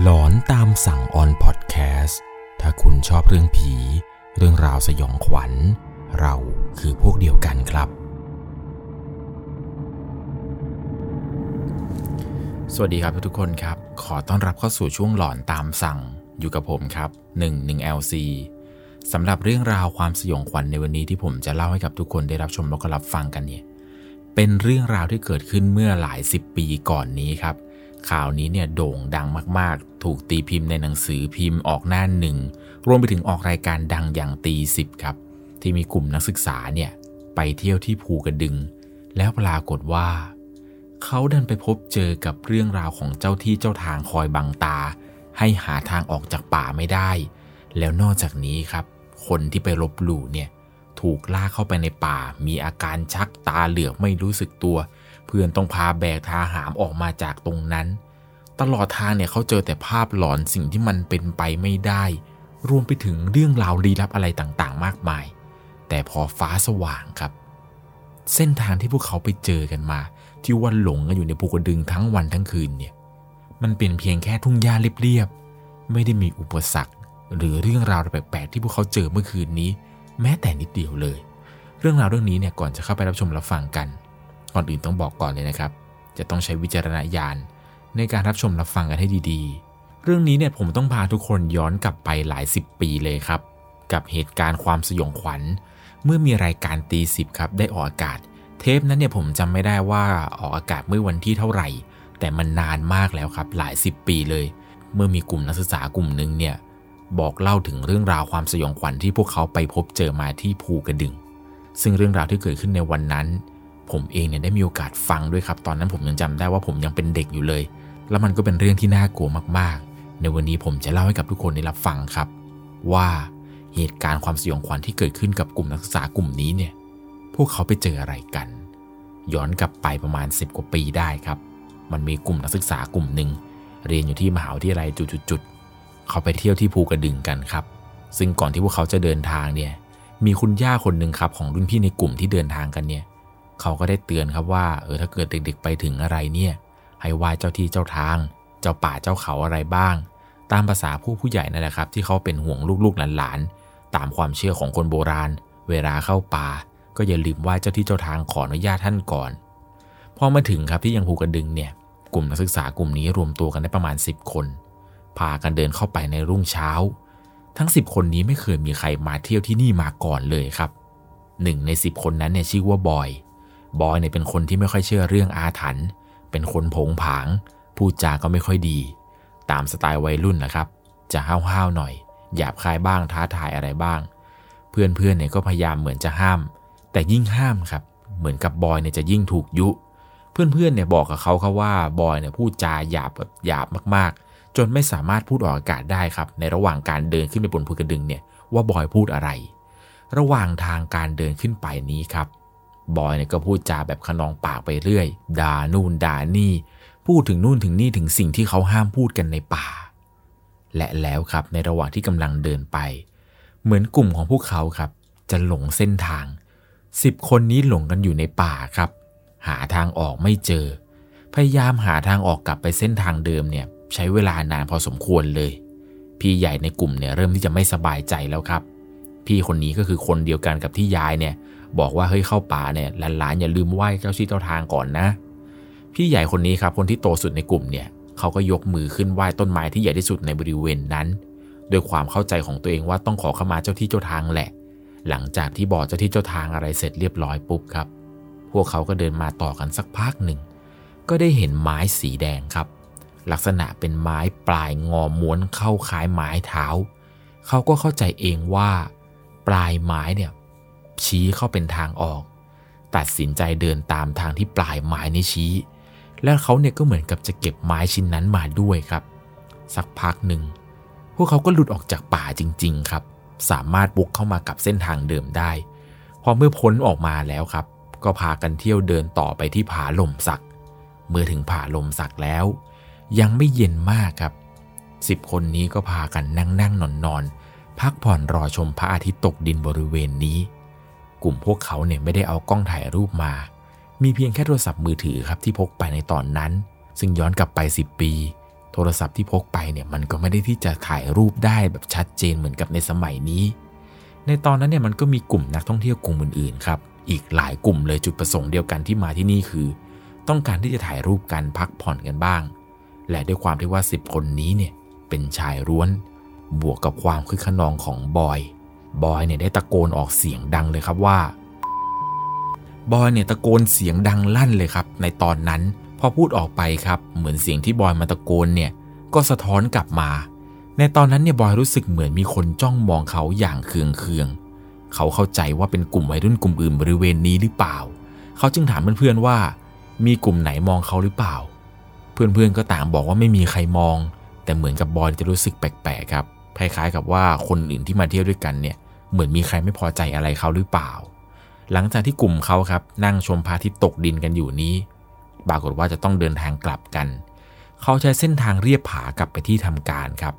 หลอนตามสั่งออนพอดแคสต์ถ้าคุณชอบเรื่องผีเรื่องราวสยองขวัญเราคือพวกเดียวกันครับสวัสดีครับทุกคนครับขอต้อนรับเข้าสู่ช่วงหลอนตามสั่งอยู่กับผมครับnuenglc สำหรับเรื่องราวความสยองขวัญในวันนี้ที่ผมจะเล่าให้กับทุกคนได้รับชมและก็รับฟังกันเนี่ยเป็นเรื่องราวที่เกิดขึ้นเมื่อหลายสิบปีก่อนนี้ครับข่าวนี้เนี่ยโด่งดังมากๆถูกตีพิมพ์ในหนังสือพิมพ์ออกหน้าหนึ่งรวมไปถึงออกรายการดังอย่างตีสิบครับที่มีกลุ่มนักศึกษาเนี่ยไปเที่ยวที่ภูกระดึงแล้วปรากฏว่าเขาดันไปพบเจอกับเรื่องราวของเจ้าที่เจ้าทางคอยบังตาให้หาทางออกจากป่าไม่ได้แล้วนอกจากนี้ครับคนที่ไปลบหลู่เนี่ยถูกลากเข้าไปในป่ามีอาการชักตาเหลือกไม่รู้สึกตัวเพื่อนต้องพาแบกทาหามออกมาจากตรงนั้นตลอดทางเนี่ยเขาเจอแต่ภาพหลอนสิ่งที่มันเป็นไปไม่ได้รวมไปถึงเรื่องราวลี้ลับอะไรต่างๆมากมายแต่พอฟ้าสว่างครับเส้นทางที่พวกเขาไปเจอกันมาที่ว่าหลงกันอยู่ในภูกระดึงทั้งวันทั้งคืนเนี่ยมันเป็นเพียงแค่ทุ่งหญ้าเรียบๆไม่ได้มีอุปสรรคหรือเรื่องราวแปลกๆที่พวกเขาเจอเมื่อคืนนี้แม้แต่นิดเดียวเลยเรื่องราวเรื่องนี้เนี่ยก่อนจะเข้าไปรับชมรับฟังกันก่อนอื่นต้องบอกก่อนเลยนะครับจะต้องใช้วิจารณญาณในการรับชมรับฟังกันให้ดีๆเรื่องนี้เนี่ยผมต้องพาทุกคนย้อนกลับไปหลายสิบปีเลยครับกับเหตุการณ์ความสยองขวัญเมื่อมีรายการตีสิบครับได้ออกอากาศเทปนั้นเนี่ยผมจำไม่ได้ว่าออกอากาศเมื่อวันที่เท่าไหร่แต่มันนานมากแล้วครับหลายสิบปีเลยเมื่อมีกลุ่มนักศึกษากลุ่มนึงเนี่ยบอกเล่าถึงเรื่องราวความสยองขวัญที่พวกเขาไปพบเจอมาที่ภูกระดึงซึ่งเรื่องราวที่เกิดขึ้นในวันนั้นผมเองเนี่ยได้มีโอกาสฟังด้วยครับตอนนั้นผมยังจำได้ว่าผมยังเป็นเด็กอยู่เลยแล้วมันก็เป็นเรื่องที่น่ากลัวมากๆในวันนี้ผมจะเล่าให้กับทุกคนได้รับฟังครับว่าเหตุการณ์ความสยองขวัญที่เกิดขึ้นกับกลุ่มนักศึกษากลุ่มนี้เนี่ยพวกเขาไปเจออะไรกันย้อนกลับไปประมาณ10กว่าปีได้ครับมันมีกลุ่มนักศึกษากลุ่มนึงเรียนอยู่ที่มหาวิทยาลัยจุดๆเขาไปเที่ยวที่ภูกระดึงกันครับซึ่งก่อนที่พวกเขาจะเดินทางเนี่ยมีคุณย่าคนนึงครับของรุ่นพี่ในกลุ่มที่เดินทางกันเนี่ยเขาก็ได้เตือนครับว่าถ้าเกิดเด็กๆไปถึงอะไรเนี่ยให้ไหว้เจ้าที่เจ้าทางเจ้าป่าเจ้าเขาอะไรบ้างตามภาษาผู้ใหญ่นั่นแหละครับที่เขาเป็นห่วงลูกๆหลานๆตามความเชื่อของคนโบราณเวลาเข้าป่าก็อย่าลืมไหว้เจ้าที่เจ้าทางขออนุญาตท่านก่อนพอมาถึงครับที่ยังภูกระดึงเนี่ยกลุ่มนักศึกษากลุ่มนี้รวมตัวกันได้ประมาณ10คนพากันเดินเข้าไปในรุ่งเช้าทั้ง10คนนี้ไม่เคยมีใครมาเที่ยวที่นี่มาก่อนเลยครับ1ใน10คนนั้นเนี่ยชื่อว่าบอยเนี่ยเป็นคนที่ไม่ค่อยเชื่อเรื่องอาถรรพ์เป็นคนโผงผางพูดจาก็ไม่ค่อยดีตามสไตล์วัยรุ่นนะครับจะห้าวๆหน่อยหยาบคายบ้างท้าทายอะไรบ้างเพื่อนๆเนี่ยก็พยายามเหมือนจะห้ามแต่ยิ่งห้ามครับเหมือนกับบอยเนี่ยจะยิ่งถูกยุเพื่อนๆเนี่ยบอกกับเขาครับว่าบอยเนี่ยพูดจาหยาบแบบหยาบมากๆจนไม่สามารถพูดออกอากาศได้ครับในระหว่างการเดินขึ้นไปบนภูกระดึงเนี่ยว่าบอยพูดอะไรระหว่างทางการเดินขึ้นไปนี้ครับบอยเนี่ยก็พูดจาแบบขนองปากไปเรื่อยด่านู่นด่านี่พูดถึงนู่นถึงนี่ถึงสิ่งที่เขาห้ามพูดกันในป่าและแล้วครับในระหว่างที่กำลังเดินไปเหมือนกลุ่มของพวกเขาครับจะหลงเส้นทาง10คนนี้หลงกันอยู่ในป่าครับหาทางออกไม่เจอพยายามหาทางออกกลับไปเส้นทางเดิมเนี่ยใช้เวลานานพอสมควรเลยพี่ใหญ่ในกลุ่มเนี่ยเริ่มที่จะไม่สบายใจแล้วครับพี่คนนี้ก็คือคนเดียวกันกับที่ยายเนี่ยบอกว่าเฮ้ยเข้าป่าเนี่ยหลานๆอย่าลืมไหว้เจ้าที่เจ้าทางก่อนนะพี่ใหญ่คนนี้ครับคนที่โตสุดในกลุ่มเนี่ยเขาก็ยกมือขึ้นไหว้ต้นไม้ที่ใหญ่ที่สุดในบริเวณนั้นโดยความเข้าใจของตัวเองว่าต้องขอขมาเจ้าที่เจ้าทางแหละหลังจากที่บอกเจ้าที่เจ้าทางอะไรเสร็จเรียบร้อยปุ๊บครับพวกเขาก็เดินมาต่อกันสักพักหนึ่งก็ได้เห็นไม้สีแดงครับลักษณะเป็นไม้ปลายงอม้วนเข้าคล้ายไม้เท้าเขาก็เข้าใจเองว่าปลายไม้เนี่ยชี้เข้าเป็นทางออกตัดสินใจเดินตามทางที่ปลายไม้นี้ชี้และเขาเนี่ยก็เหมือนกับจะเก็บไม้ชิ้นนั้นมาด้วยครับสักพักหนึ่งพวกเขาก็หลุดออกจากป่าจริงๆครับสามารถบุกเข้ามากับเส้นทางเดิมได้พอเมื่อพ้นออกมาแล้วครับก็พากันเที่ยวเดินต่อไปที่ผาลมสักเมื่อถึงผาลมสักแล้วยังไม่เย็นมากครับ10คนนี้ก็พากันนั่งๆนอนๆพักผ่อนรอชมพระอาทิตย์ตกดินบริเวณนี้กลุ่มพวกเขาเนี่ยไม่ได้เอากล้องถ่ายรูปมามีเพียงแค่โทรศัพท์มือถือครับที่พกไปในตอนนั้นซึ่งย้อนกลับไป10ปี โทรศัพท์ที่พกไปเนี่ยมันก็ไม่ได้ที่จะถ่ายรูปได้แบบชัดเจนเหมือนกับในสมัยนี้ในตอนนั้นเนี่ยมันก็มีกลุ่มนักท่องเที่ยวกลุ่มอื่นๆครับอีกหลายกลุ่มเลยจุดประสงค์เดียวกันที่มาที่นี่คือต้องการที่จะถ่ายรูปกันพักผ่อนกันบ้างและด้วยความที่ว่า10คนนี้เนี่ยเป็นชายล้วนบวกกับความคึกขนองของบอยเนี่ยได้ตะโกนออกเสียงดังเลยครับว่าบอยเนี่ยตะโกนเสียงดังลั่นเลยครับในตอนนั้นพอพูดออกไปครับเหมือนเสียงที่บอยมาตะโกนเนี่ยก็สะท้อนกลับมาในตอนนั้นเนี่ยบอยรู้สึกเหมือนมีคนจ้องมองเขาอย่างเคืองๆเขาเข้าใจว่าเป็นกลุ่มวัยรุ่นกลุ่มอื่นบริเวณนี้หรือเปล่าเขาจึงถามเพื่อนๆว่ามีกลุ่มไหนมองเขาหรือเปล่าเพื่อนๆก็ต่างบอกว่าไม่มีใครมองแต่เหมือนกับบอยจะรู้สึกแปลกๆครับคล้ายๆกับว่าคนอื่นที่มาเที่ยวด้วยกันเนี่ยเหมือนมีใครไม่พอใจอะไรเขาหรือเปล่าหลังจากที่กลุ่มเขาครับนั่งชมพระอาทิตย์ตกดินกันอยู่นี้ปรากฏว่าจะต้องเดินทางกลับกันเขาใช้เส้นทางเรียบผากลับไปที่ทำการครับ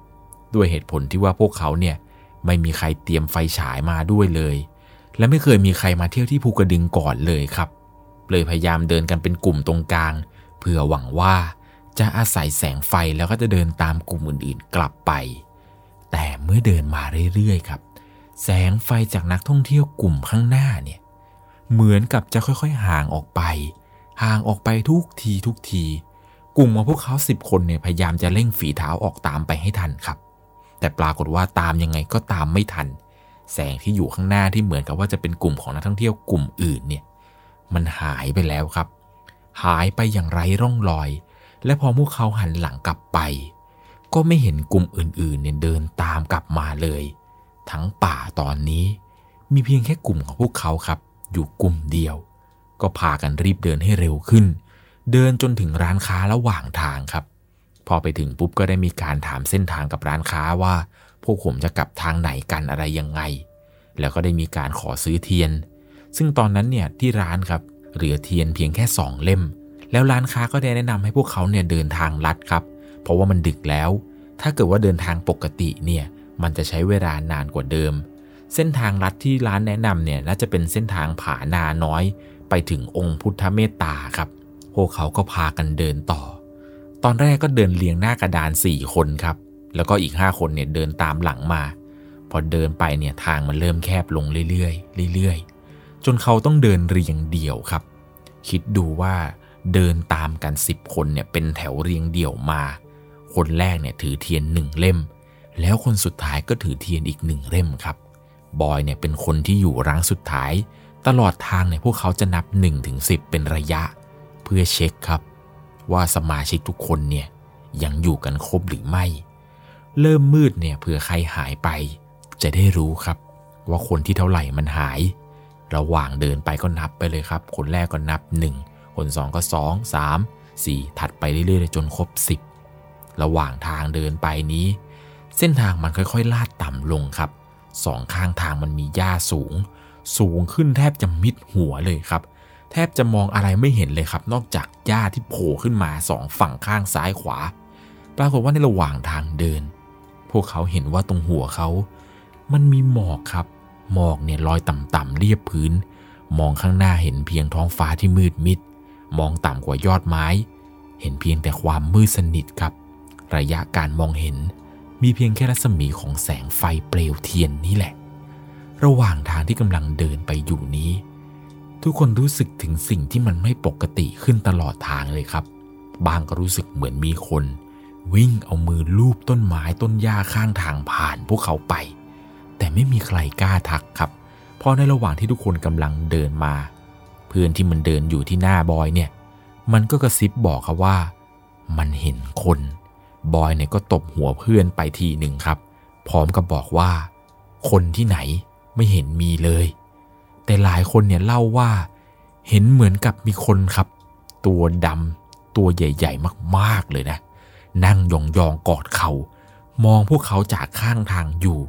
ด้วยเหตุผลที่ว่าพวกเขาเนี่ยไม่มีใครเตรียมไฟฉายมาด้วยเลยและไม่เคยมีใครมาเที่ยวที่ภูกระดึงก่อนเลยครับเลยพยายามเดินกันเป็นกลุ่มตรงกลางเพื่อหวังว่าจะอาศัยแสงไฟแล้วก็จะเดินตามกลุ่มอื่นๆกลับไปแต่เมื่อเดินมาเรื่อยๆครับแสงไฟจากนักท่องเที่ยวกลุ่มข้างหน้าเนี่ยเหมือนกับจะค่อยๆห่างออกไปทุกทีกลุ่มของพวกเขา10คนเนี่ยพยายามจะเร่งฝีเท้าออกตามไปให้ทันครับแต่ปรากฏว่าตามยังไงก็ตามไม่ทันแสงที่อยู่ข้างหน้าที่เหมือนกับว่าจะเป็นกลุ่มของนักท่องเที่ยวกลุ่มอื่นเนี่ยมันหายไปแล้วครับหายไปอย่างไร้ร่องรอยและพอพวกเขาหันหลังกลับไปก็ไม่เห็นกลุ่มอื่นๆเนี่ยเดินตามกลับมาเลยทั้งป่าตอนนี้มีเพียงแค่กลุ่มของพวกเขาครับอยู่กลุ่มเดียวก็พากันรีบเดินให้เร็วขึ้นเดินจนถึงร้านค้าระหว่างทางครับพอไปถึงปุ๊บก็ได้มีการถามเส้นทางกับร้านค้าว่าพวกผมจะกลับทางไหนกันอะไรยังไงแล้วก็ได้มีการขอซื้อเทียนซึ่งตอนนั้นเนี่ยที่ร้านครับเหลือเทียนเพียงแค่2เล่มแล้วร้านค้าก็ได้แนะนำให้พวกเขาเนี่ยเดินทางลัดครับเพราะว่ามันดึกแล้วถ้าเกิดว่าเดินทางปกติเนี่ยมันจะใช้เวลานานกว่าเดิมเส้นทางลัดที่ร้านแนะนำเนี่ยน่าจะเป็นเส้นทางผานาน้อยไปถึงองค์พุทธเมตตาครับพวกเขาก็พากันเดินต่อตอนแรกก็เดินเรียงหน้ากระดาน4คนครับแล้วก็อีก5คนเนี่ยเดินตามหลังมาพอเดินไปเนี่ยทางมันเริ่มแคบลงเรื่อยๆจนเขาต้องเดินเรียงเดี่ยวครับคิดดูว่าเดินตามกัน10คนเนี่ยเป็นแถวเรียงเดี่ยวมาคนแรกเนี่ยถือเทียน1เล่มแล้วคนสุดท้ายก็ถือเทียนอีก1เล่มครับบอยเนี่ยเป็นคนที่อยู่รั้งสุดท้ายตลอดทางเนี่ยพวกเขาจะนับ1ถึง10เป็นระยะเพื่อเช็คครับว่าสมาชิกทุกคนเนี่ยยังอยู่กันครบหรือไม่เริ่มมืดเนี่ยเผื่อใครหายไปจะได้รู้ครับว่าคนที่เท่าไหร่มันหายระหว่างเดินไปก็นับไปเลยครับคนแรกก็นับ1คน2ก็2 3 4ถัดไปเรื่อยๆจนครบ10ระหว่างทางเดินไปนี้เส้นทางมันค่อยๆลาดต่ำลงครับสองข้างทางมันมีหญ้าสูงขึ้นแทบจะมิดหัวเลยครับแทบจะมองอะไรไม่เห็นเลยครับนอกจากหญ้าที่โผล่ขึ้นมา2ฝั่งข้างซ้ายขวาปรากฏว่าในระหว่างทางเดินพวกเขาเห็นว่าตรงหัวเขามันมีหมอกครับหมอกเนี่ยลอยต่ำๆเรียบพื้นมองข้างหน้าเห็นเพียงท้องฟ้าที่มืดมิดมองต่ำกว่ายอดไม้เห็นเพียงแต่ความมืดสนิทครับระยะการมองเห็นมีเพียงแค่รัศมีของแสงไฟเปลวเทียนนี่แหละระหว่างทางที่กำลังเดินไปอยู่นี้ทุกคนรู้สึกถึงสิ่งที่มันไม่ปกติขึ้นตลอดทางเลยครับบางก็รู้สึกเหมือนมีคนวิ่งเอามือลูบต้นไม้ต้นหญ้าข้างทางผ่านพวกเขาไปแต่ไม่มีใครกล้าทักครับเพราะในระหว่างที่ทุกคนกำลังเดินมาเพื่อนที่มันเดินอยู่ที่หน้าบอยเนี่ยมันก็กระซิบบอกเขาว่ามันเห็นคนบอยเนี่ยก็ตบหัวเพื่อนไปทีหนึ่งครับพร้อมกับบอกว่าคนที่ไหนไม่เห็นมีเลยแต่หลายคนเนี่ยเล่าว่าเห็นเหมือนกับมีคนครับตัวดำตัวใหญ่ๆมากๆเลยนะนั่งยองๆกอดเขามองพวกเขาจากข้างทางอยู่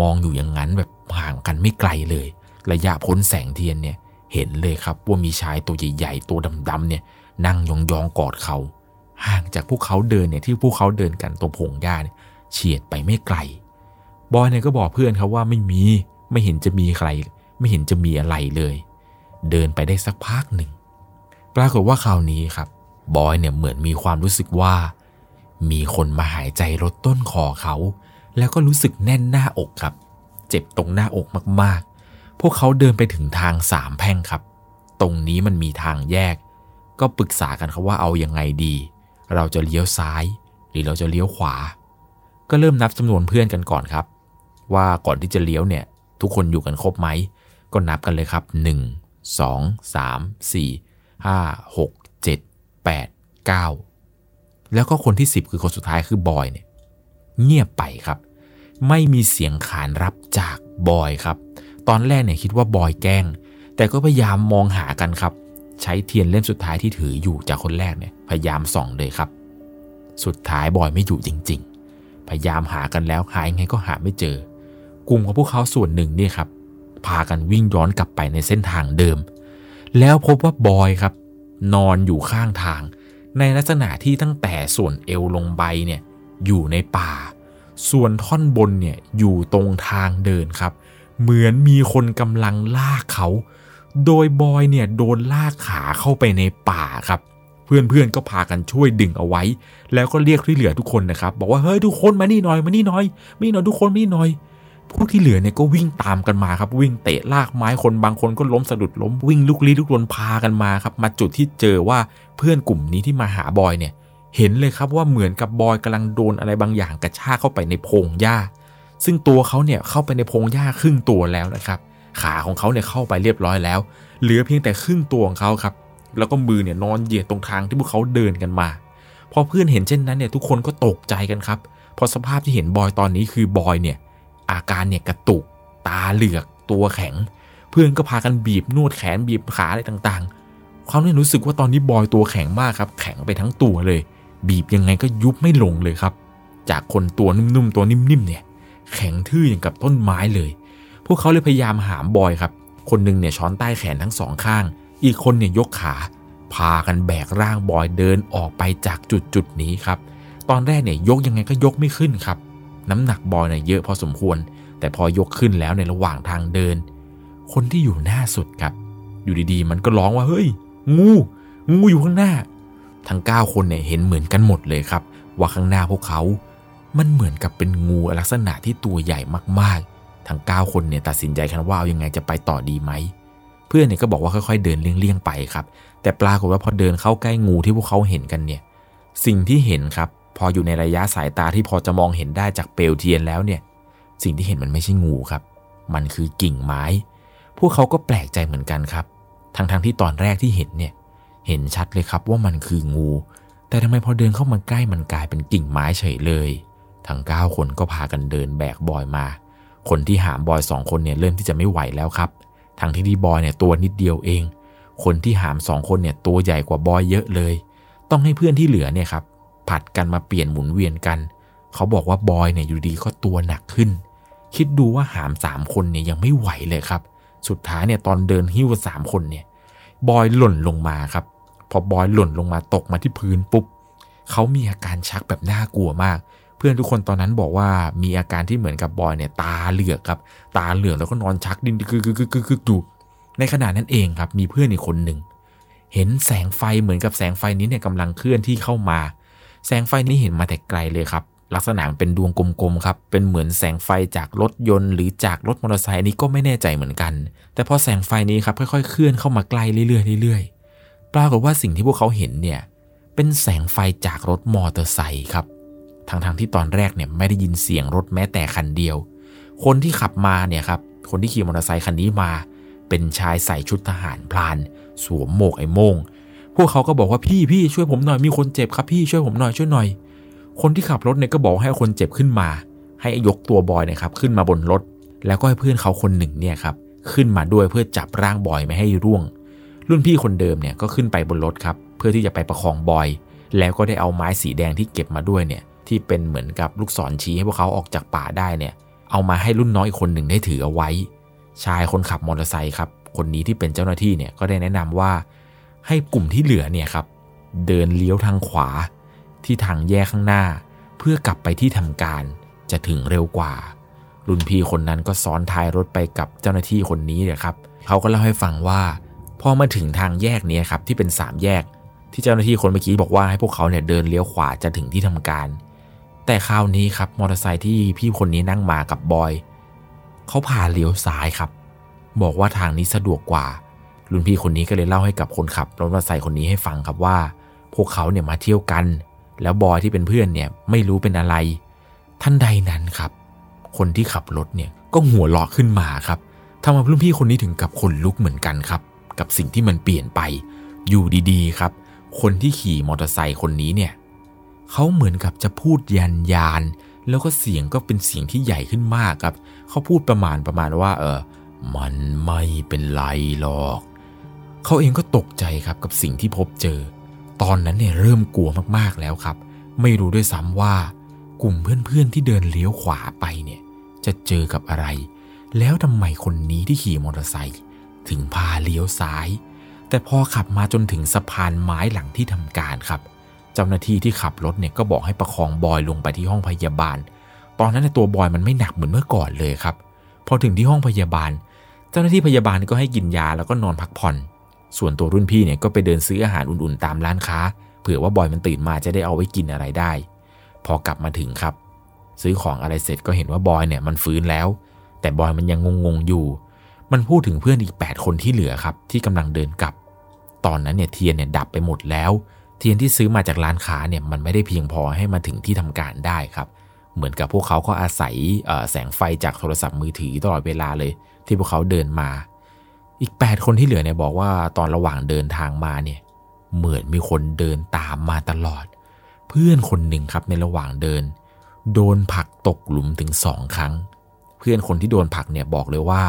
มองอยู่อย่างนั้นแบบห่างกันไม่ไกลเลยระยะพ้นแสงเทียนเนี่ยเห็นเลยครับว่ามีชายตัวใหญ่ๆตัวดำๆเนี่ยนั่งยองๆกอดเขาห่างจากพวกเขาเดินเนี่ยที่พวกเขาเดินกันตรงพงหญ้าเนี่ยเฉียดไปไม่ไกลบอยเนี่ยก็บอกเพื่อนเขาว่าไม่เห็นจะมีอะไรเลยเดินไปได้สักพักหนึ่งปรากฏว่าคราวนี้ครับบอยเนี่ยเหมือนมีความรู้สึกว่า มีคนมาหายใจรดต้นคอเขาแล้วก็รู้สึกแน่นหน้าอกครับเจ็บตรงหน้าอกมากๆพวกเขาเดินไปถึงทางสามแพ่งครับตรงนี้มันมีทางแยกก็ปรึกษากันครับว่าเอายังไงดีเราจะเลี้ยวซ้ายหรือเราจะเลี้ยวขวาก็เริ่มนับจำนวนเพื่อนกันก่อนครับว่าก่อนที่จะเลี้ยวเนี่ยทุกคนอยู่กันครบไหมก็นับกันเลยครับ1 2 3 4 5 6 7 8 9แล้วก็คนที่10คือคนสุดท้ายคือบอยเนี่ยเงียบไปครับไม่มีเสียงขานรับจากบอยครับตอนแรกเนี่ยคิดว่าบอยแกล้งแต่ก็พยายามมองหากันครับใช้เทียนเล่มสุดท้ายที่ถืออยู่จากคนแรกเนี่ยพยายามส่องเลยครับสุดท้ายบอยไม่อยู่จริงๆพยายามหากันแล้วหายังไงก็หาไม่เจอกลุ่มของพวกเขาส่วนหนึ่งเนี่ยครับพากันวิ่งย้อนกลับไปในเส้นทางเดิมแล้วพบว่าบอยครับนอนอยู่ข้างทางในลักษณะที่ตั้งแต่ส่วนเอวลงไปเนี่ยอยู่ในป่าส่วนท่อนบนเนี่ยอยู่ตรงทางเดินครับเหมือนมีคนกำลังลากเขาโดยบอยเนี่ยโดนลากขาเข้าไปในป่าครับเพื่อนๆก็พากันช่วยดึงเอาไว้แล้วก็เรียกที่เหลือทุกคนนะครับบอกว่าเฮ้ยทุกคนมานี่หน่อยมานี่หน่อยมานี่หน่อยทุกคนมานี่หน่อยพวกที่เหลือเนี่ยก็วิ่งตามกันมาครับวิ่งเตะลากไม้คนบางคนก็ล้มสะดุดล้มวิ่งลุกลี้ลุกลนพากันมาครับมาจุดที่เจอว่าเพื่อนกลุ่มนี้ที่มาหาบอยเนี่ยเห็นเลยครับว่าเหมือนกับบอยกำลังโดนอะไรบางอย่างกระชากเข้าไปในพงหญ้าซึ่งตัวเขาเนี่ยเข้าไปในพงหญ้าครึ่งตัวแล้วนะครับขาของเขาเนี่ยเข้าไปเรียบร้อยแล้วเหลือเพียงแต่ครึ่งตัวของเขาครับแล้วก็มือเนี่ยนอนเหยียดตรงทางที่พวกเขาเดินกันมาพอเพื่อนเห็นเช่นนั้นเนี่ยทุกคนก็ตกใจกันครับพอสภาพที่เห็นบอยตอนนี้คือบอยเนี่ยอาการเนี่ยกระตุกตาเหลือกตัวแข็งเพื่อนก็พากันบีบนวดแขนบีบขาอะไรต่างๆเขาเนี่ยรู้สึกว่าตอนนี้บอยตัวแข็งมากครับแข็งไปทั้งตัวเลยบีบยังไงก็ยุบไม่ลงเลยครับจากคนตัวนุ่มๆตัวนิ่มๆเนี่ยแข็งทื่ออย่างกับต้นไม้เลยพวกเขาเลยพยายามหามบอยครับคนนึงเนี่ยช้อนใต้แขนทั้งสองข้างอีกคนเนี่ยยกขาพากันแบกร่างบอยเดินออกไปจากจุดนี้ครับตอนแรกเนี่ยยกยังไงก็ยกไม่ขึ้นครับน้ำหนักบอยเนี่ยเยอะพอสมควรแต่พอยกขึ้นแล้วในระหว่างทางเดินคนที่อยู่หน้าสุดครับอยู่ดีๆมันก็ร้องว่าเฮ้ยงูอยู่ข้างหน้าทั้ง9คนเนี่ยเห็นเหมือนกันหมดเลยครับว่าข้างหน้าพวกเขามันเหมือนกับเป็นงูลักษณะที่ตัวใหญ่มากๆทั้ง9คนเนี่ยตัดสินใจกันว่าเอายังไงจะไปต่อดีไหมเพื่อนเนี่ยก็บอกว่าค่อยๆเดินเลี่ยงๆไปครับแต่ปรากฏว่าพอเดินเข้าใกล้งูที่พวกเขาเห็นกันเนี่ยสิ่งที่เห็นครับพออยู่ในระยะสายตาที่พอจะมองเห็นได้จากเปลวเทียนแล้วเนี่ยสิ่งที่เห็นมันไม่ใช่งูครับมันคือกิ่งไม้พวกเขาก็แปลกใจเหมือนกันครับทั้งที่ตอนแรกที่เห็นเนี่ยเห็นชัดเลยครับว่ามันคืองูแต่ทำไมพอเดินเข้ามาใกล้มันกลายเป็นกิ่งไม้เฉยเลยทั้ง9คนก็พากันเดินแบกบอยมาคนที่หามบอย2คนเนี่ยเริ่มที่จะไม่ไหวแล้วครับทั้งที่บอยเนี่ยตัวนิดเดียวเองคนที่หาม2คนเนี่ยตัวใหญ่กว่าบอยเยอะเลยต้องให้เพื่อนที่เหลือเนี่ยครับผัดกันมาเปลี่ยนหมุนเวียนกันเขาบอกว่าบอยเนี่ยอยู่ดีก็ตัวหนักขึ้นคิดดูว่าหาม3คนเนี่ยยังไม่ไหวเลยครับสุดท้ายเนี่ยตอนเดินหิ้ว3คนเนี่ยบอยหล่นลงมาครับพอบอยหล่นลงมาตกมาที่พื้นปุ๊บเขามีอาการชักแบบน่ากลัวมากเพื่อนทุกคนตอนนั้นบอกว่ามีอาการที่เหมือนกับบอยเนี่ยตาเหลือกครับตาเหลือกแล้วก็นอนชักดิ้นคืออยู่ในขณะนั้นเองครับมีเพื่อนอีกคนหนึ่งเห็นแสงไฟเหมือนกับแสงไฟนี้เนี่ยกำลังเคลื่อนที่เข้ามาแสงไฟนี้เห็นมาแต่ไกลเลยครับลักษณะมันเป็นดวงกลมๆครับเป็นเหมือนแสงไฟจากรถยนต์หรือจากรถมอเตอร์ไซค์นี้ก็ไม่แน่ใจเหมือนกันแต่พอแสงไฟนี้ครับค่อยๆเคลื่อนเข้ามาใกล้เรื่อยๆปรากฏว่าสิ่งที่พวกเขาเห็นเนี่ยเป็นแสงไฟจากรถมอเตอร์ไซค์ครับทั้งที่ตอนแรกเนี่ยไม่ได้ยินเสียงรถแม้แต่คันเดียวคนที่ขับมาเนี่ยครับคนที่ขี่มอเตอร์ไซค์คันนี้มาเป็นชายใส่ชุดทหารพรานสวมหมวกไอ้โม่งพวกเขาก็บอกว่าพี่ช่วยผมหน่อยมีคนเจ็บครับพี่ช่วยผมหน่อยคนที่ขับรถเนี่ยก็บอกให้คนเจ็บขึ้นมาให้ยกตัวบอยนะครับขึ้นมาบนรถแล้วก็ให้เพื่อนเขาคนหนึ่งเนี่ยครับขึ้นมาด้วยเพื่อจับร่างบอยไม่ให้ร่วงรุ่นพี่คนเดิมเนี่ยก็ขึ้นไปบนรถครับเพื่อที่จะไปประคองบอยแล้วก็ได้เอาไม้สีแดงที่เก็บมาด้วยเนี่ยที่เป็นเหมือนกับลูกศรชี้ให้พวกเขาออกจากป่าได้เนี่ยเอามาให้รุ่นน้อยอีกคนหนึ่งได้ถือเอาไว้ชายคนขับมอเตอร์ไซค์ครับคนนี้ที่เป็นเจ้าหน้าที่เนี่ยก็ได้แนะนำว่าให้กลุ่มที่เหลือเนี่ยครับเดินเลี้ยวทางขวาที่ทางแยกข้างหน้าเพื่อกลับไปที่ทำการจะถึงเร็วกว่ารุ่นพี่คนนั้นก็ซ้อนท้ายรถไปกับเจ้าหน้าที่คนนี้เนี่ยครับเขาก็เล่าให้ฟังว่าพอมาถึงทางแยกนี้ครับที่เป็น3แยก ที่เจ้าหน้าที่คนเมื่อกี้บอกว่าให้พวกเขาเนี่ยเดินเลี้ยวขวาจะถึงที่ทำการแต่คราวนี้ครับมอเตอร์ไซค์ที่พี่คนนี้นั่งมากับบอยเขาพาเลี้ยวซ้ายครับบอกว่าทางนี้สะดวกกว่ารุ่นพี่คนนี้ก็เลยเล่าให้กับคนขับรถมอเตอร์ไซค์คนนี้ให้ฟังครับว่าพวกเขาเนี่ยมาเที่ยวกันแล้วบอยที่เป็นเพื่อนเนี่ยไม่รู้เป็นอะไรท่านใดนั้นครับคนที่ขับรถเนี่ยก็หัวเราะขึ้นมาครับทำให้รุ่นพี่คนนี้ถึงกับขนลุกเหมือนกันครับกับสิ่งที่มันเปลี่ยนไปอยู่ดีๆครับคนที่ขี่มอเตอร์ไซค์คนนี้เนี่ยเขาเหมือนกับจะพูดยันแล้วก็เสียงก็เป็นเสียงที่ใหญ่ขึ้นมากครับเขาพูดประมาณว่ามันไม่เป็นไรหรอกเขาเองก็ตกใจครับกับสิ่งที่พบเจอตอนนั้นเนี่ยเริ่มกลัวมากๆแล้วครับไม่รู้ด้วยซ้ำว่ากลุ่มเพื่อนๆที่เดินเลี้ยวขวาไปเนี่ยจะเจอกับอะไรแล้วทำไมคนนี้ที่ขี่มอเตอร์ไซค์ถึงพาเลี้ยวซ้ายแต่พอขับมาจนถึงสะพานไม้หลังที่ทำการครับเจ้าหน้าที่ที่ขับรถเนี่ยก็บอกให้ประคองบอยลงไปที่ห้องพยาบาลตอนนั้นในตัวบอยมันไม่หนักเหมือนเมื่อก่อนเลยครับพอถึงที่ห้องพยาบาลเจ้าหน้าที่พยาบาลก็ให้กินยาแล้วก็นอนพักผ่อนส่วนตัวรุ่นพี่เนี่ยก็ไปเดินซื้ออาหารอุ่นๆตามร้านค้าเผื่อว่าบอยมันตื่นมาจะได้เอาไว้กินอะไรได้พอกลับมาถึงครับซื้อของอะไรเสร็จก็เห็นว่าบอยเนี่ยมันฟื้นแล้วแต่บอยมันยังงงอยู่มันพูดถึงเพื่อนอีก8คนที่เหลือครับที่กำลังเดินกลับตอนนั้นเนี่ยเทียนเนี่ยดับไปหมดแล้วเทียนที่ซื้อมาจากร้านค้าเนี่ยมันไม่ได้เพียงพอให้มาถึงที่ทำการได้ครับเหมือนกับพวกเขาก็อาศัยแสงไฟจากโทรศัพท์มือถือตลอดเวลาเลยที่พวกเขาเดินมาอีก8คนที่เหลือเนี่ยบอกว่าตอนระหว่างเดินทางมาเนี่ยเหมือนมีคนเดินตามมาตลอดเพื่อนคนหนึ่งครับในระหว่างเดินโดนผลักตกหลุมถึง2ครั้งเพื่อนคนที่โดนผลักเนี่ยบอกเลยว่า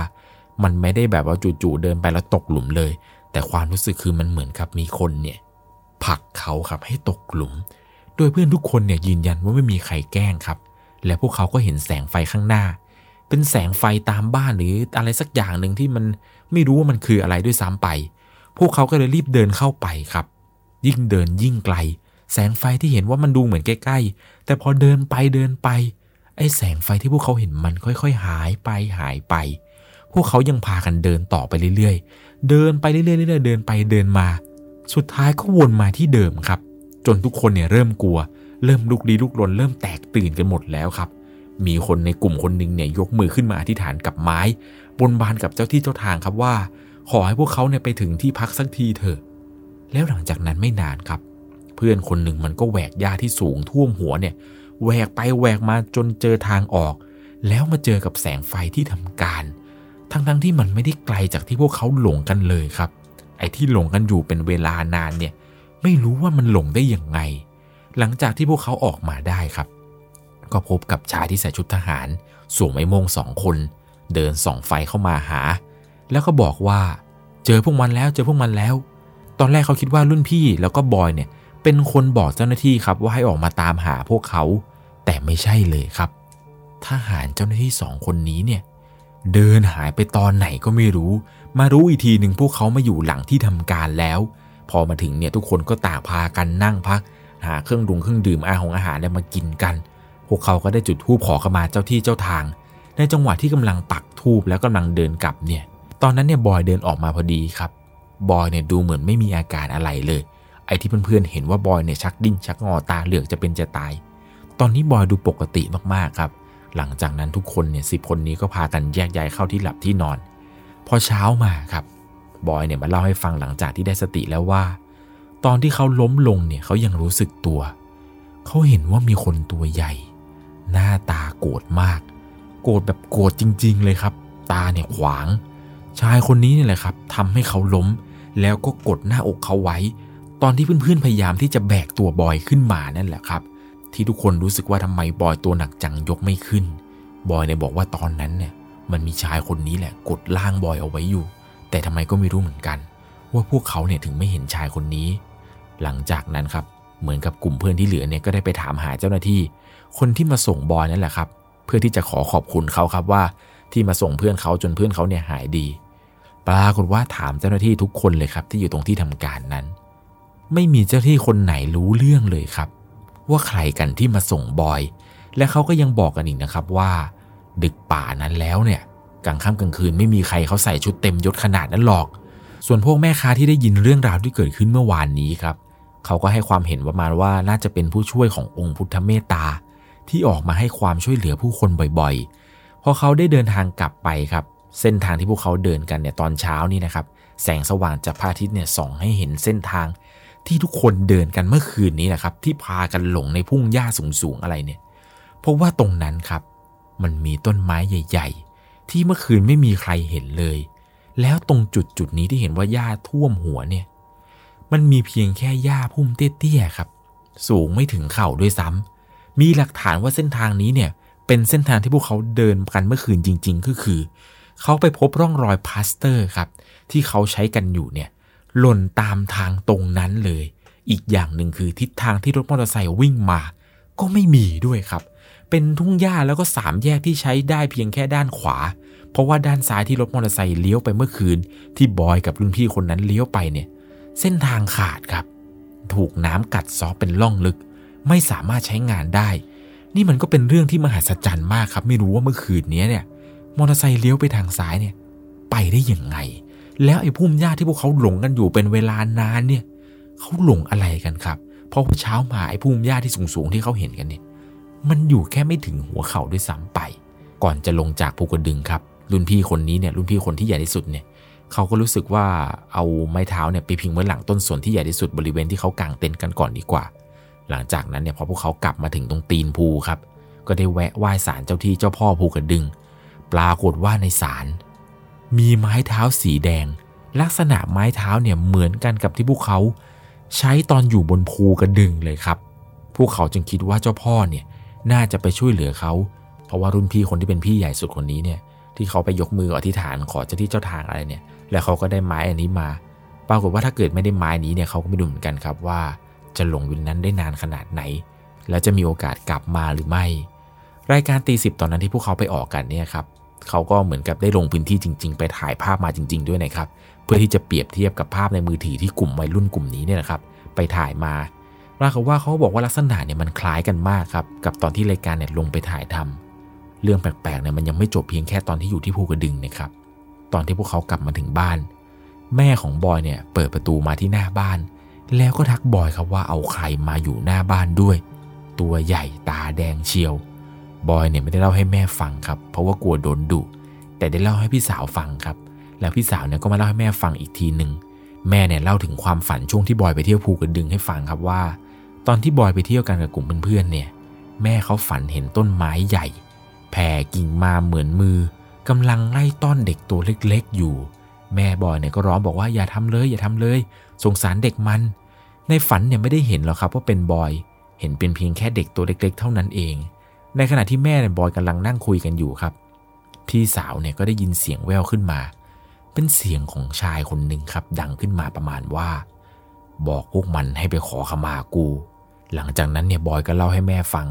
มันไม่ได้แบบว่าจู่ๆเดินไปแล้วตกหลุมเลยแต่ความรู้สึกคือมันเหมือนกับมีคนเนี่ยผลักเขาครับให้ตกหลุมโดยเพื่อนทุกคนเนี่ยยืนยันว่าไม่มีใครแกล้งครับและพวกเขาก็เห็นแสงไฟข้างหน้าเป็นแสงไฟตามบ้านหรืออะไรสักอย่างหนึ่งที่มันไม่รู้ว่ามันคืออะไรด้วยซ้ำไปพวกเขาก็เลยรีบเดินเข้าไปครับยิ่งเดินยิ่งไกลแสงไฟที่เห็นว่ามันดูเหมือนใกล้ๆแต่พอเดินไปไอ้แสงไฟที่พวกเขาเห็นมันค่อยๆหายไปพวกเขายังพากันเดินต่อไปเรื่อยๆเดินไปเรื่อยๆเดินไปเดินมาสุดท้ายก็วนมาที่เดิมครับจนทุกคนเนี่ยเริ่มกลัวเริ่มลุกลี้ลุกลนเริ่มแตกตื่นกันหมดแล้วครับมีคนในกลุ่มคนนึงเนี่ยยกมือขึ้นมาอธิษฐานกับไม้บนบานกับเจ้าที่เจ้าทางครับว่าขอให้พวกเขาเนี่ยไปถึงที่พักสักทีเถอะแล้วหลังจากนั้นไม่นานครับเพื่อนคนหนึ่งมันก็แหวกหญ้าที่สูงท่วมหัวเนี่ยแหวกไปแหวกมาจนเจอทางออกแล้วมาเจอกับแสงไฟที่ทำการทั้งที่มันไม่ได้ไกลจากที่พวกเขาหลงกันเลยครับไอ้ที่หลงกันอยู่เป็นเวลานานเนี่ยไม่รู้ว่ามันหลงได้ยังไงหลังจากที่พวกเขาออกมาได้ครับก็พบกับชายที่ใส่ชุดทหารสวมไอ้โม่ง2 คนเดินส่องไฟเข้ามาหาแล้วก็บอกว่าเจอพวกมันแล้วตอนแรกเขาคิดว่ารุ่นพี่แล้วก็บอยเนี่ยเป็นคนบอกเจ้าหน้าที่ครับว่าให้ออกมาตามหาพวกเขาแต่ไม่ใช่เลยครับทหารเจ้าหน้าที่2 คนนี้เนี่ยเดินหายไปตอนไหนก็ไม่รู้มารู้อีกทีหนึ่งพวกเขามาอยู่หลังที่ทำการแล้วพอมาถึงเนี่ยทุกคนก็ต่างพากันนั่งพักหาเครื่องดื่มอาหารแล้วมากินกันพวกเขาก็ได้จุดธูปขอขมาเจ้าที่เจ้าทางในจังหวะที่กำลังปักธูปแล้วกำลังเดินกลับเนี่ยตอนนั้นเนี่ยบอยเดินออกมาพอดีครับบอยเนี่ยดูเหมือนไม่มีอาการอะไรเลยไอ้ที่เพื่อนๆเห็นว่าบอยเนี่ยชักดิ้นชักงอตาเหลือกจะเป็นจะตายตอนนี้บอยดูปกติมากๆครับหลังจากนั้นทุกคนเนี่ย10 คนนี้ก็พากันแยกย้ายเข้าที่หลับที่นอนพอเช้ามาครับบอยเนี่ยมาเล่าให้ฟังหลังจากที่ได้สติแล้วว่าตอนที่เขาล้มลงเนี่ยเขายังรู้สึกตัวเขาเห็นว่ามีคนตัวใหญ่หน้าตาโกรธมากโกรธแบบโกรธจริงๆเลยครับตาเนี่ยขวางชายคนนี้นี่แหละครับทำให้เขาล้มแล้วก็กดหน้าอกเขาไว้ตอนที่เพื่อนๆพยายามที่จะแบกตัวบอยขึ้นมานั่นแหละครับที่ทุกคนรู้สึกว่าทำไมบอยตัวหนักจังยกไม่ขึ้นบอยเนี่ยบอกว่าตอนนั้นเนี่ยมันมีชายคนนี้แหละกดล่างบอยเอาไว้อยู่แต่ทำไมก็ไม่รู้เหมือนกันว่าพวกเขาเนี่ยถึงไม่เห็นชายคนนี้หลังจากนั้นครับเหมือนกับกลุ่มเพื่อนที่เหลือเนี่ยก็ได้ไปถามหาเจ้าหน้าที่คนที่มาส่งบอยนั่นแหละครับเพื่อที่จะขอขอบคุณเขาครับว่าที่มาส่งเพื่อนเขาจนเพื่อนเขาเนี่ยหายดีปรากฏว่าถามเจ้าหน้าที่ทุกคนเลยครับที่อยู่ตรงที่ทำการนั้นไม่มีเจ้าหน้าที่คนไหนรู้เรื่องเลยครับว่าใครกันที่มาส่งบอยและเขาก็ยังบอกกันอีกนะครับว่าดึกป่านั้นแล้วเนี่ยกลางค่ำกลางคืนไม่มีใครเขาใส่ชุดเต็มยศขนาดนั้นหรอกส่วนพวกแม่ค้าที่ได้ยินเรื่องราวที่เกิดขึ้นเมื่อวานนี้ครับ เขาก็ให้ความเห็นประมาณว่าน่าจะเป็นผู้ช่วยขององค์พุทธเมตตาที่ออกมาให้ความช่วยเหลือผู้คนบ่อยๆพอเขาได้เดินทางกลับไปครับเส้นทางที่พวกเขาเดินกันเนี่ยตอนเช้านี่นะครับแสงสว่างจากพระอาทิตย์เนี่ยส่องให้เห็นเส้นทางที่ทุกคนเดินกันเมื่อคืนนี้นะครับที่พากันหลงในพุ่งหญ้าสูงๆอะไรเนี่ยเพราะว่าตรงนั้นครับมันมีต้นไม้ใหญ่ๆที่เมื่อคืนไม่มีใครเห็นเลยแล้วตรงจุดนี้ที่เห็นว่าหญ้าท่วมหัวเนี่ยมันมีเพียงแค่หญ้าพุ่มเตี้ยๆครับสูงไม่ถึงเข่าด้วยซ้ำมีหลักฐานว่าเส้นทางนี้เนี่ยเป็นเส้นทางที่พวกเขาเดินกันเมื่อคืนจริงๆก็คือเขาไปพบร่องรอยพลาสเตอร์ครับที่เขาใช้กันอยู่เนี่ยหล่นตามทางตรงนั้นเลยอีกอย่างหนึ่งคือทิศทางที่รถมอเตอร์ไซค์วิ่งมาก็ไม่มีด้วยครับเป็นทุ่งหญ้าแล้วก็3แยกที่ใช้ได้เพียงแค่ด้านขวาเพราะว่าด้านซ้ายที่รถมอเตอร์ไซค์เลี้ยวไปเมื่อคืนที่บอยกับรุ่นพี่คนนั้นเลี้ยวไปเนี่ยเส้นทางขาดครับถูกน้ำกัดเซาะเป็นร่องลึกไม่สามารถใช้งานได้นี่มันก็เป็นเรื่องที่มหัศจรรย์มากครับไม่รู้ว่าเมื่อคืนนี้เนี่ยมอเตอร์ไซค์เลี้ยวไปทางซ้ายเนี่ยไปได้ยังไงแล้วไอ้พุ่มหญ้าที่พวกเขาหลงกันอยู่เป็นเวลานานเนี่ยเขาหลงอะไรกันครับเพราะเช้ามาไอ้พุ่มหญ้าที่สูงๆที่เขาเห็นกันเนี่ยมันอยู่แค่ไม่ถึงหัวเข่าด้วยซ้ำไปก่อนจะลงจากภูกระดึงครับรุ่นพี่คนนี้เนี่ยรุ่นพี่คนที่ใหญ่ที่สุดเนี่ยเขาก็รู้สึกว่าเอาไม้เท้าเนี่ยไปพิงไว้หลังต้นสนที่ใหญ่ที่สุดบริเวณที่เขากางเต็นท์กันก่อนดีกว่าหลังจากนั้นเนี่ยพอพวกเขากลับมาถึงตรงตีนภูครับก็ได้แวะไหว้ศาลเจ้าที่เจ้าพ่อภูกระดึงปรากฏว่าในศาลมีไม้เท้าสีแดงลักษณะไม้เท้าเนี่ยเหมือนกันกับที่พวกเขาใช้ตอนอยู่บนภูกระดึงเลยครับพวกเขาจึงคิดว่าเจ้าพ่อเนี่ยน่าจะไปช่วยเหลือเขาเพราะว่ารุ่นพี่คนที่เป็นพี่ใหญ่สุดคนนี้เนี่ยที่เขาไปยกมืออธิษฐานขอเจ้าที่เจ้าทางอะไรเนี่ยแล้วเขาก็ได้ไม้อันนี้มาปรากฏว่าถ้าเกิดไม่ได้ไม้นี้เนี่ยเขาก็ไม่รู้เหมือนกันครับว่าจะหลงอยู่นั้นได้นานขนาดไหนแล้วจะมีโอกาสกลับมาหรือไม่รายการตีสิบตอนนั้นที่พวกเขาไปออกกันเนี่ยครับเขาก็เหมือนกับได้ลงพื้นที่จริงๆไปถ่ายภาพมาจริงๆด้วยนะครับเพื่อที่จะเปรียบเทียบกับภาพในมือถือที่กลุ่มวัยรุ่นกลุ่มนี้เนี่ยนะครับไปถ่ายมาปรากฏว่าเขาบอกว่าลักษณะเนี่ยมันคล้ายกันมากครับกับตอนที่รายการเนี่ยลงไปถ่ายทำเรื่องแปลกๆเนี่ยมันยังไม่จบเพียงแค่ตอนที่อยู่ที่ภูกระดึงนะครับตอนที่พวกเขากลับมาถึงบ้านแม่ของบอยเนี่ยเปิดประตูมาที่หน้าบ้านแล้วก็ทักบอยครับว่าเอาใครมาอยู่หน้าบ้านด้วยตัวใหญ่ตาแดงเชียวบอยเนี่ยไม่ได้เล่าให้แม่ฟังครับเพราะว่ากลัวโดนดุแต่ได้เล่าให้พี่สาวฟังครับแล้วพี่สาวเนี่ยก็มาเล่าให้แม่ฟังอีกทีนึงแม่เนี่ยเล่าถึงความฝันช่วงที่บอยไปเที่ยวภูกระดึงให้ฟังครับว่าตอนที่บอยไปเที่ยวกันกับกลุ่มเพื่อนๆเนี่ยแม่เขาฝันเห็นต้นไม้ใหญ่แผ่กิ่งมาเหมือนมือกำลังไล่ต้อนเด็กตัวเล็กๆอยู่แม่บอยเนี่ยก็ร้องบอกว่าอย่าทำเลยอย่าทำเลยสงสารเด็กมันในฝันเนี่ยไม่ได้เห็นหรอกครับว่าเป็นบอยเห็นเป็นเพียงแค่เด็กตัวเล็กๆเท่านั้นเองในขณะที่แม่และบอยกำลังนั่งคุยกันอยู่ครับพี่สาวเนี่ยก็ได้ยินเสียงแว่วขึ้นมาเป็นเสียงของชายคนหนึ่งครับดังขึ้นมาประมาณว่าบอกพวกมันให้ไปขอขมากูหลังจากนั้นเนี่ยบอยก็เล่าให้แม่ฟัง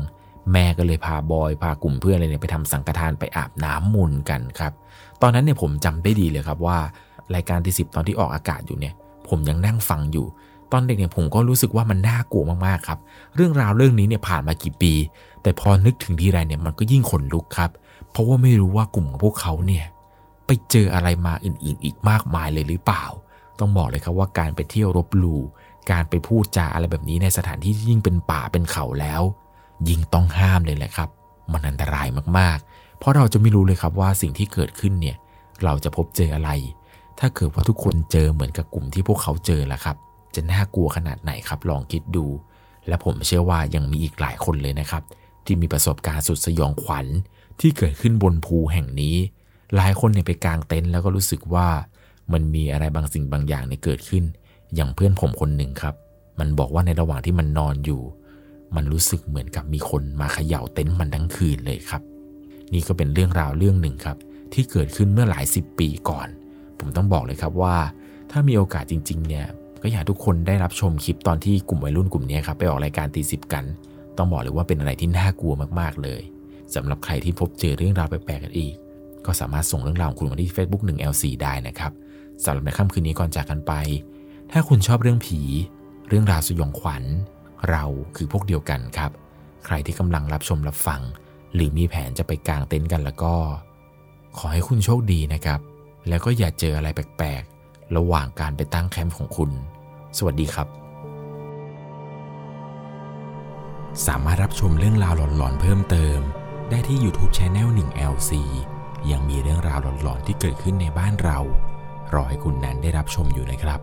แม่ก็เลยพาบอยพากลุ่มเพื่อนอะไรเนี่ยไปทำสังฆทานไปอาบน้ำมนต์กันครับตอนนั้นเนี่ยผมจำได้ดีเลยครับว่ารายการที่10ตอนที่ออกอากาศอยู่เนี่ยผมยังนั่งฟังอยู่ตอนเด็กเนี่ยผมก็รู้สึกว่ามันน่ากลัวมากๆครับเรื่องราวเรื่องนี้เนี่ยผ่านมากี่ปีแต่พอนึกถึงทีไรเนี่ยมันก็ยิ่งขนลุกครับเพราะว่าไม่รู้ว่ากลุ่มของพวกเขาเนี่ยไปเจออะไรมาอื่นๆอีกมากมายเลยหรือเปล่าต้องบอกเลยครับว่าการไปเที่ยวรบหลู่การไปพูดจาอะไรแบบนี้ในสถานที่ที่ยิ่งเป็นป่าเป็นเขาแล้วยิ่งต้องห้ามเลยแหละครับมันอันตรายมากๆเพราะเราจะไม่รู้เลยครับว่าสิ่งที่เกิดขึ้นเนี่ยเราจะพบเจออะไรถ้าเกิดว่าทุกคนเจอเหมือนกับกลุ่มที่พวกเขาเจอล่ะครับจะน่ากลัวขนาดไหนครับลองคิดดูและผมเชื่อว่ายังมีอีกหลายคนเลยนะครับที่มีประสบการณ์สุดสยองขวัญที่เกิดขึ้นบนภูแห่งนี้หลายคนเนี่ยไปกางเต็นท์แล้วก็รู้สึกว่ามันมีอะไรบางสิ่งบางอย่างเนี่ยเกิดขึ้นอย่างเพื่อนผมคนหนึ่งครับมันบอกว่าในระหว่างที่มันนอนอยู่มันรู้สึกเหมือนกับมีคนมาเขย่าเต็นท์มันทั้งคืนเลยครับนี่ก็เป็นเรื่องราวเรื่องหนึ่งครับที่เกิดขึ้นเมื่อหลายสิบปีก่อนผมต้องบอกเลยครับว่าถ้ามีโอกาสจริงๆเนี่ยก็อยากทุกคนได้รับชมคลิปตอนที่กลุ่มวัยรุ่นกลุ่มนี้ครับไปออกรายการตีสิบกันต้องบอกเลยว่าเป็นอะไรที่น่ากลัวมากๆเลยสำหรับใครที่พบเจอเรื่องราวแปลกๆกันอีกก็สามารถส่งเรื่องราวของคุณมาที่ Facebook 1LC ได้นะครับสำหรับในค่ำคืนนี้ก่อนจากกันไปถ้าคุณชอบเรื่องผีเรื่องราวสยองขวัญเราคือพวกเดียวกันครับใครที่กำลังรับชมรับฟังหรือมีแผนจะไปกางเต็นท์กันแล้วก็ขอให้คุณโชคดีนะครับแล้วก็อย่าเจออะไรแปลกๆระหว่างการไปตั้งแคมป์ของคุณสวัสดีครับ สามารถรับชมเรื่องราวหลอนๆเพิ่มเติมได้ที่ YouTube Channel 1LC ยังมีเรื่องราวหลอนๆที่เกิดขึ้นในบ้านเรารอให้คุณนั้นได้รับชมอยู่นะครับ